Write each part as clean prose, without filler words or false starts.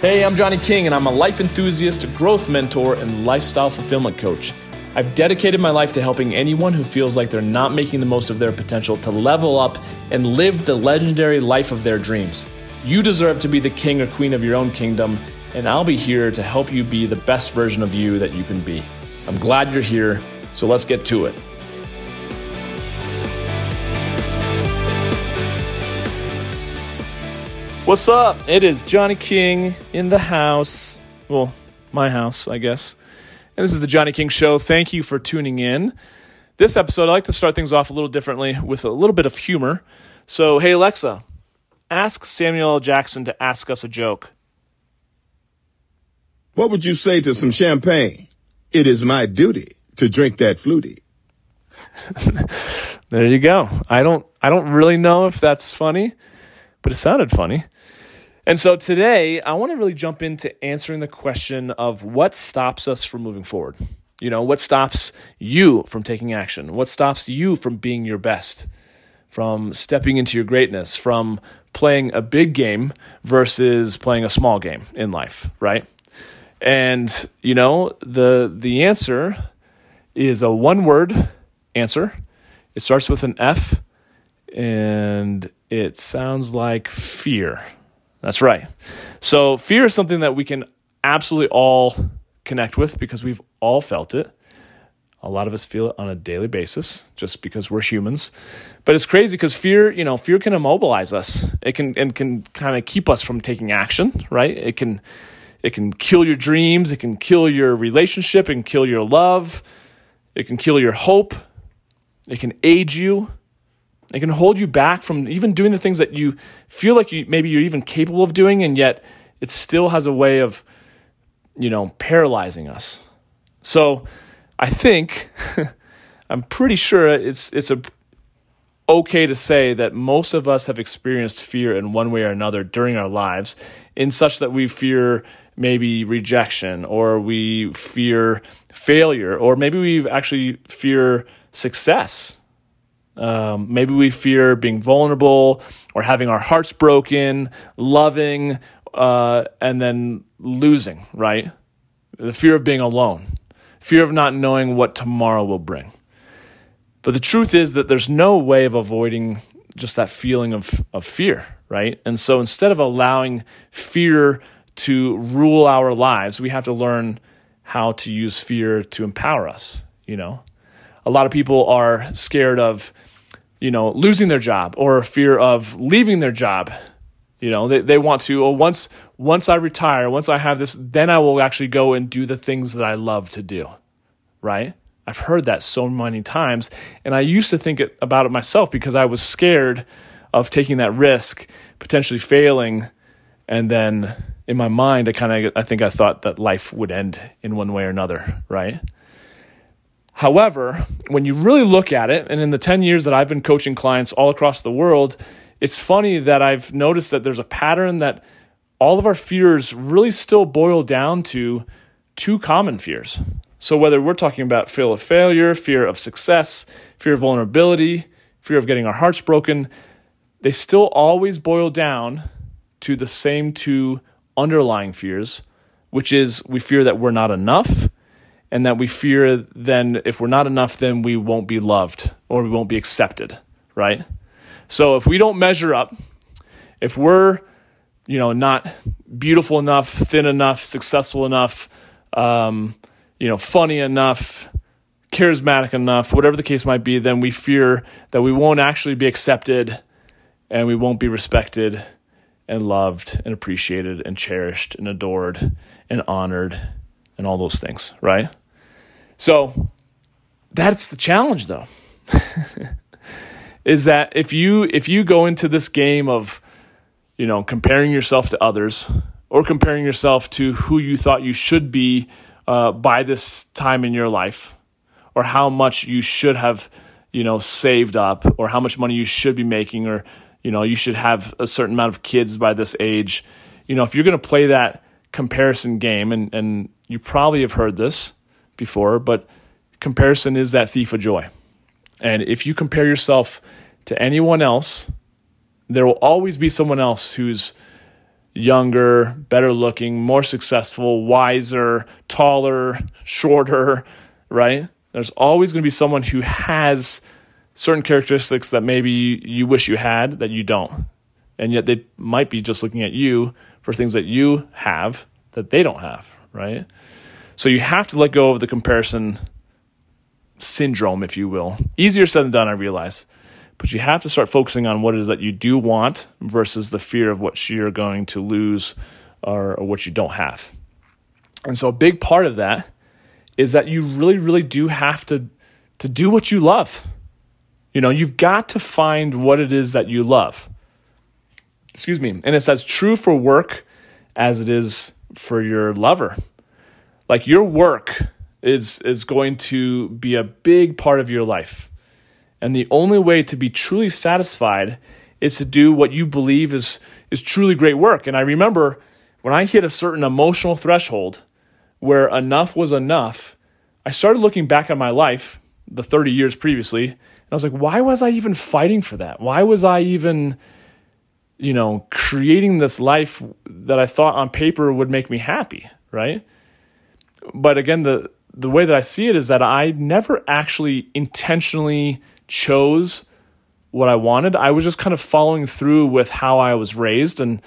Hey, I'm Johnny King, and I'm a life enthusiast, a growth mentor, and lifestyle fulfillment coach. I've dedicated my life to helping anyone who feels like they're not making the most of their potential to level up and live the legendary life of their dreams. You deserve to be the king or queen of your own kingdom, and I'll be here to help you be the best version of you that you can be. I'm glad you're here, so let's get to it. What's up? It is Johnny King in the house. Well, my house, I guess. And this is The Johnny King Show. Thank you for tuning in. This episode, I like to start things off a little differently with a little bit of humor. So, hey, Alexa, ask Samuel L. Jackson to ask us a joke. What would you say to some champagne? It is my duty to drink that flutie. There you go. I don't really know if that's funny, but it sounded funny. And so today, I want to really jump into answering the question of what stops us from moving forward. You know, what stops you from taking action? What stops you from being your best, from stepping into your greatness, from playing a big game versus playing a small game in life, right? And, you know, the answer is a one-word answer. It starts with an F, and it sounds like fear. That's right. So fear is something that we can absolutely all connect with because we've all felt it. A lot of us feel it on a daily basis just because we're humans. But it's crazy because fear can immobilize us. It can kind of keep us from taking action, right? It can kill your dreams. It can kill your relationship. It can kill your love. It can kill your hope. It can age you. It can hold you back from even doing the things that you feel like you're even capable of doing, and yet it still has a way of, paralyzing us. So I think, I'm pretty sure it's okay to say that most of us have experienced fear in one way or another during our lives, in such that we fear maybe rejection, or we fear failure, or maybe we actually fear success. Maybe we fear being vulnerable or having our hearts broken, loving, and then losing, right? The fear of being alone, fear of not knowing what tomorrow will bring. But the truth is that there's no way of avoiding just that feeling of fear, right? And so instead of allowing fear to rule our lives, we have to learn how to use fear to empower us, A lot of people are scared of losing their job or fear of leaving their job. They want to, once I retire, once I have this, then I will actually go and do the things that I love to do, right? I've heard that so many times, and I used to think about it myself because I was scared of taking that risk, potentially failing, and then in my mind I thought that life would end in one way or another, right? However, when you really look at it, and in the 10 years that I've been coaching clients all across the world, it's funny that I've noticed that there's a pattern that all of our fears really still boil down to two common fears. So whether we're talking about fear of failure, fear of success, fear of vulnerability, fear of getting our hearts broken, they still always boil down to the same two underlying fears, which is we fear that we're not enough, and that we fear then if we're not enough, then we won't be loved or we won't be accepted, right? So if we don't measure up, if we're, not beautiful enough, thin enough, successful enough, funny enough, charismatic enough, whatever the case might be, then we fear that we won't actually be accepted and we won't be respected and loved and appreciated and cherished and adored and honored and all those things, right? So that's the challenge, though, is that if you go into this game of, comparing yourself to others or comparing yourself to who you thought you should be by this time in your life, or how much you should have, saved up, or how much money you should be making, or, you should have a certain amount of kids by this age, if you're going to play that comparison game, and you probably have heard this before, but comparison is that thief of joy. And if you compare yourself to anyone else, there will always be someone else who's, younger, better looking, more successful, wiser, taller, shorter, right? There's always going to be someone who has certain characteristics that maybe you wish you had that you don't. And yet they might be just looking at you for things that you have that they don't have, right? So you have to let go of the comparison syndrome, if you will. Easier said than done, I realize. But you have to start focusing on what it is that you do want versus the fear of what you're going to lose or what you don't have. And so a big part of that is that you really, really do have to do what you love. You know, you've got to find what it is that you love. Excuse me. And it's as true for work as it is for your lover. Like your work is going to be a big part of your life. And the only way to be truly satisfied is to do what you believe is truly great work. And I remember when I hit a certain emotional threshold where enough was enough, I started looking back at my life, the 30 years previously, and I was like, why was I even fighting for that? Why was I even, you know, creating this life that I thought on paper would make me happy, right? But again, the way that I see it is that I never actually intentionally chose what I wanted. I was just kind of following through with how I was raised and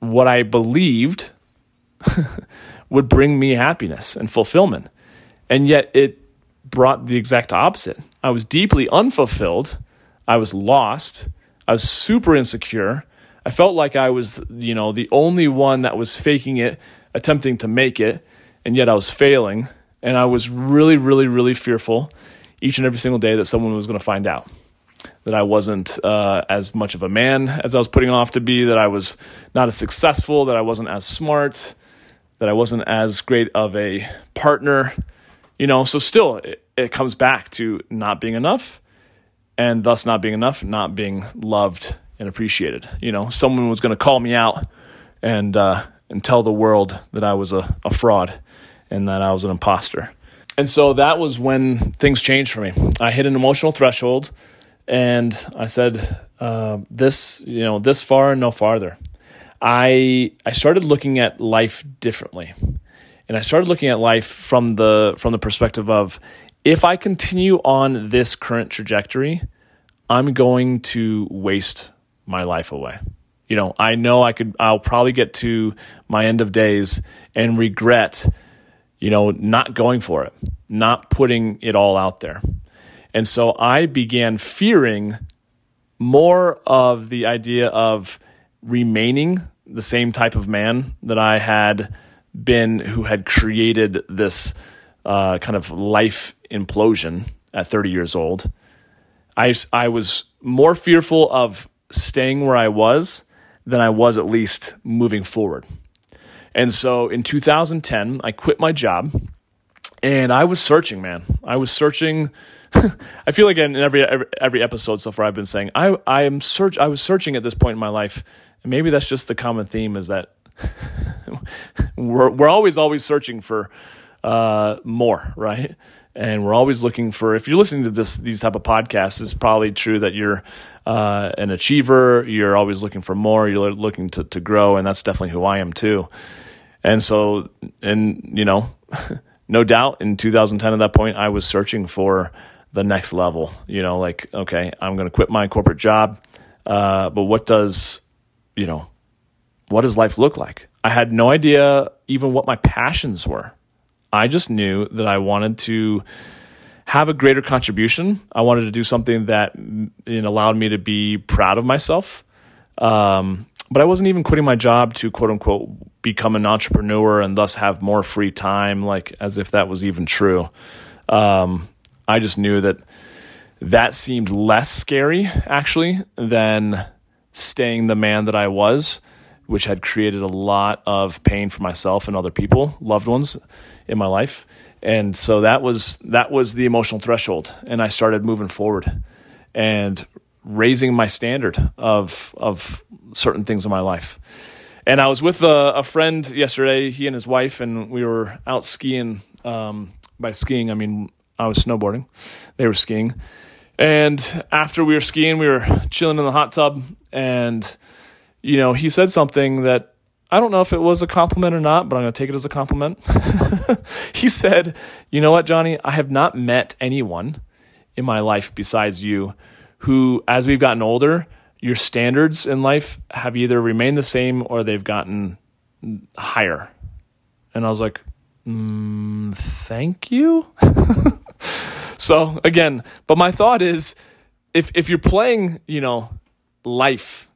what I believed would bring me happiness and fulfillment. And yet it brought the exact opposite. I was deeply unfulfilled. I was lost. I was super insecure. I felt like I was, you know, the only one that was faking it, attempting to make it. And yet I was failing, and I was really, really, really fearful each and every single day that someone was going to find out that I wasn't as much of a man as I was putting off to be, that I was not as successful, that I wasn't as smart, that I wasn't as great of a partner, you know. So still, it comes back to not being enough, and thus not being enough, not being loved and appreciated. You know, someone was going to call me out and tell the world that I was a fraud and that I was an imposter. And so that was when things changed for me. I hit an emotional threshold, and I said, this far and no farther. I started looking at life differently, and I started looking at life from the perspective of, if I continue on this current trajectory, I'm going to waste my life away. You know I'll probably get to my end of days and regret, you know, not going for it, not putting it all out there. And so I began fearing more of the idea of remaining the same type of man that I had been, who had created this kind of life implosion at 30 years old. I was more fearful of staying where I was than I was at least moving forward. And so in 2010, I quit my job, and I was searching, man. I was searching. I feel like in every episode so far, I've been saying I was searching at this point in my life. And maybe that's just the common theme, is that we're always searching for more, right? And we're always looking for, if you're listening to these type of podcasts, it's probably true that you're an achiever. You're always looking for more. You're looking to grow, and that's definitely who I am too. And so, and you know, no doubt in 2010 at that point, I was searching for the next level. You know, like, okay, I'm going to quit my corporate job, but what does life look like? I had no idea even what my passions were. I just knew that I wanted to have a greater contribution. I wanted to do something that allowed me to be proud of myself. But I wasn't even quitting my job to, quote unquote, become an entrepreneur and thus have more free time, like as if that was even true. I just knew that seemed less scary, actually, than staying the man that I was, which had created a lot of pain for myself and other people, loved ones in my life. And so that was the emotional threshold. And I started moving forward and raising my standard of certain things in my life. And I was with a friend yesterday, he and his wife, and we were out skiing. By skiing, I mean, I was snowboarding. They were skiing. And after we were skiing, we were chilling in the hot tub, and you know, he said something that I don't know if it was a compliment or not, but I'm going to take it as a compliment. He said, "You know what, Johnny? I have not met anyone in my life besides you who, as we've gotten older, your standards in life have either remained the same or they've gotten higher." And I was like, thank you. So again, but my thought is, if you're playing, life,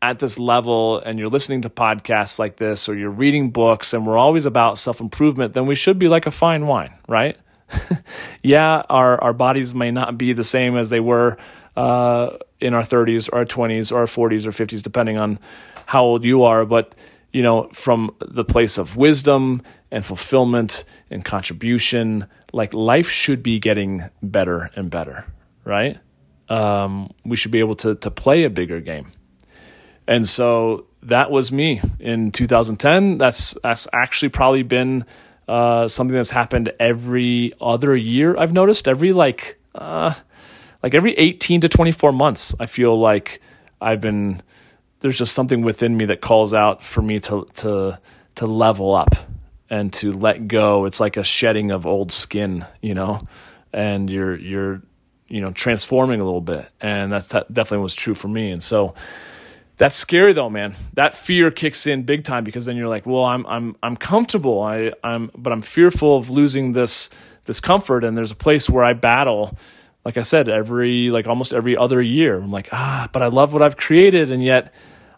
at this level, and you're listening to podcasts like this, or you're reading books, and we're always about self-improvement, then we should be like a fine wine, right? Yeah, our bodies may not be the same as they were in our 30s or our 20s or our 40s or 50s, depending on how old you are. But, from the place of wisdom and fulfillment and contribution, like life should be getting better and better, right? We should be able to play a bigger game. And so that was me in 2010. That's actually probably been something that's happened every other year. I've noticed every every 18 to 24 months, I feel like there's just something within me that calls out for me to level up and to let go. It's like a shedding of old skin, and you're transforming a little bit. And that definitely was true for me. And so that's scary though, man. That fear kicks in big time, because then you're like, well, I'm comfortable. But I'm fearful of losing this comfort. And there's a place where I battle, like I said, almost every other year. I'm like, but I love what I've created. And yet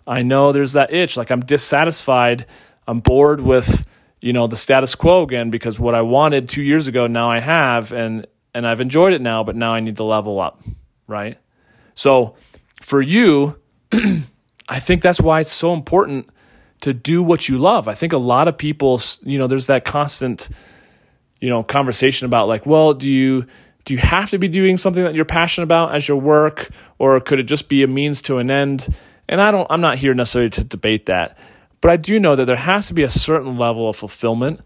I know there's that itch. Like I'm dissatisfied. I'm bored with, the status quo again, because what I wanted 2 years ago, now I have, and I've enjoyed it now, but now I need to level up. Right. So for you, I think that's why it's so important to do what you love. I think a lot of people, there's that constant, conversation about like, well, do you have to be doing something that you're passionate about as your work, or could it just be a means to an end? And I'm not here necessarily to debate that, but I do know that there has to be a certain level of fulfillment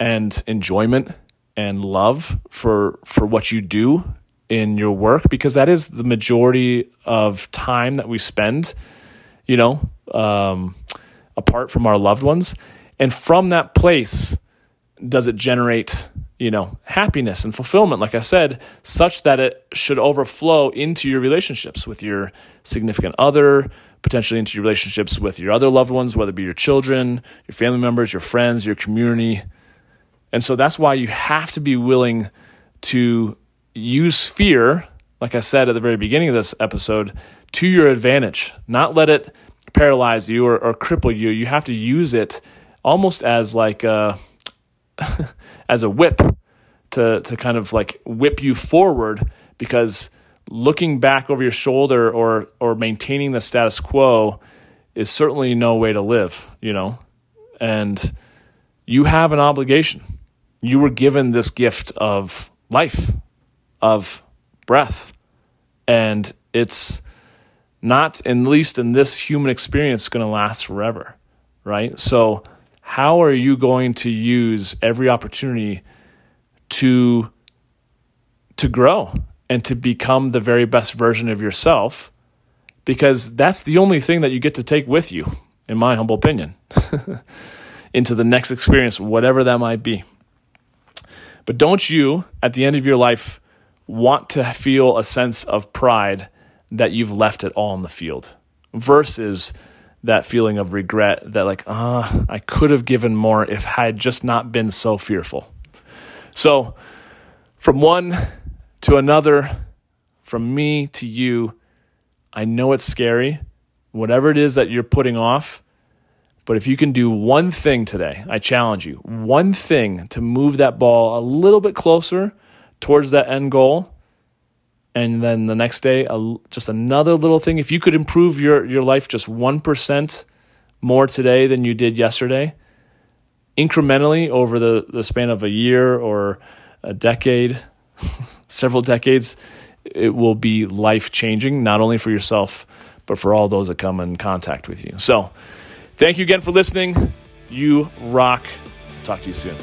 and enjoyment and love for what you do in your work, because that is the majority of time that we spend apart from our loved ones. And from that place, does it generate, happiness and fulfillment, like I said, such that it should overflow into your relationships with your significant other, potentially into your relationships with your other loved ones, whether it be your children, your family members, your friends, your community. And so that's why you have to be willing to use fear, like I said at the very beginning of this episode, to your advantage, not let it paralyze you or cripple you. You have to use it almost as like as a whip to kind of like whip you forward, because looking back over your shoulder or maintaining the status quo is certainly no way to live, and you have an obligation. You were given this gift of life, of breath, and it's not, at least in this human experience, going to last forever, right? So how are you going to use every opportunity to grow and to become the very best version of yourself? Because that's the only thing that you get to take with you, in my humble opinion, into the next experience, whatever that might be. But don't you, at the end of your life, want to feel a sense of pride that you've left it all on the field, versus that feeling of regret that like, I could have given more if I had just not been so fearful. So from one to another, from me to you, I know it's scary, whatever it is that you're putting off, but if you can do one thing today, I challenge you, one thing to move that ball a little bit closer towards that end goal. And then the next day, just another little thing. If you could improve your life just 1% more today than you did yesterday, incrementally over the span of a year or a decade, several decades, it will be life-changing, not only for yourself, but for all those that come in contact with you. So thank you again for listening. You rock. Talk to you soon.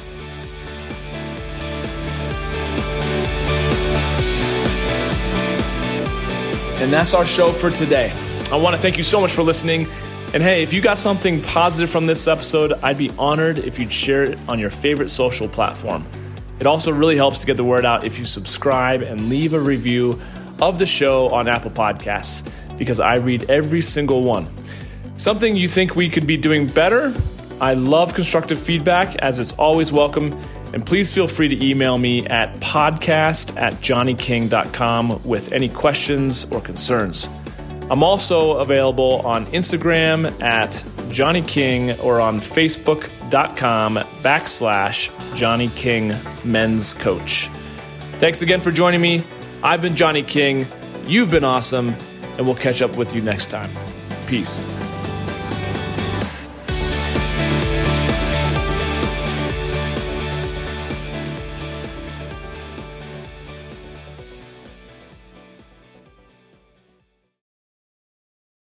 And that's our show for today. I want to thank you so much for listening. And hey, if you got something positive from this episode, I'd be honored if you'd share it on your favorite social platform. It also really helps to get the word out if you subscribe and leave a review of the show on Apple Podcasts, because I read every single one. Something you think we could be doing better? I love constructive feedback, as it's always welcome. And please feel free to email me at podcast@johnnyking.com with any questions or concerns. I'm also available on Instagram at Johnny King or on Facebook.com/Johnny King Men's Coach. Thanks again for joining me. I've been Johnny King. You've been awesome. And we'll catch up with you next time. Peace.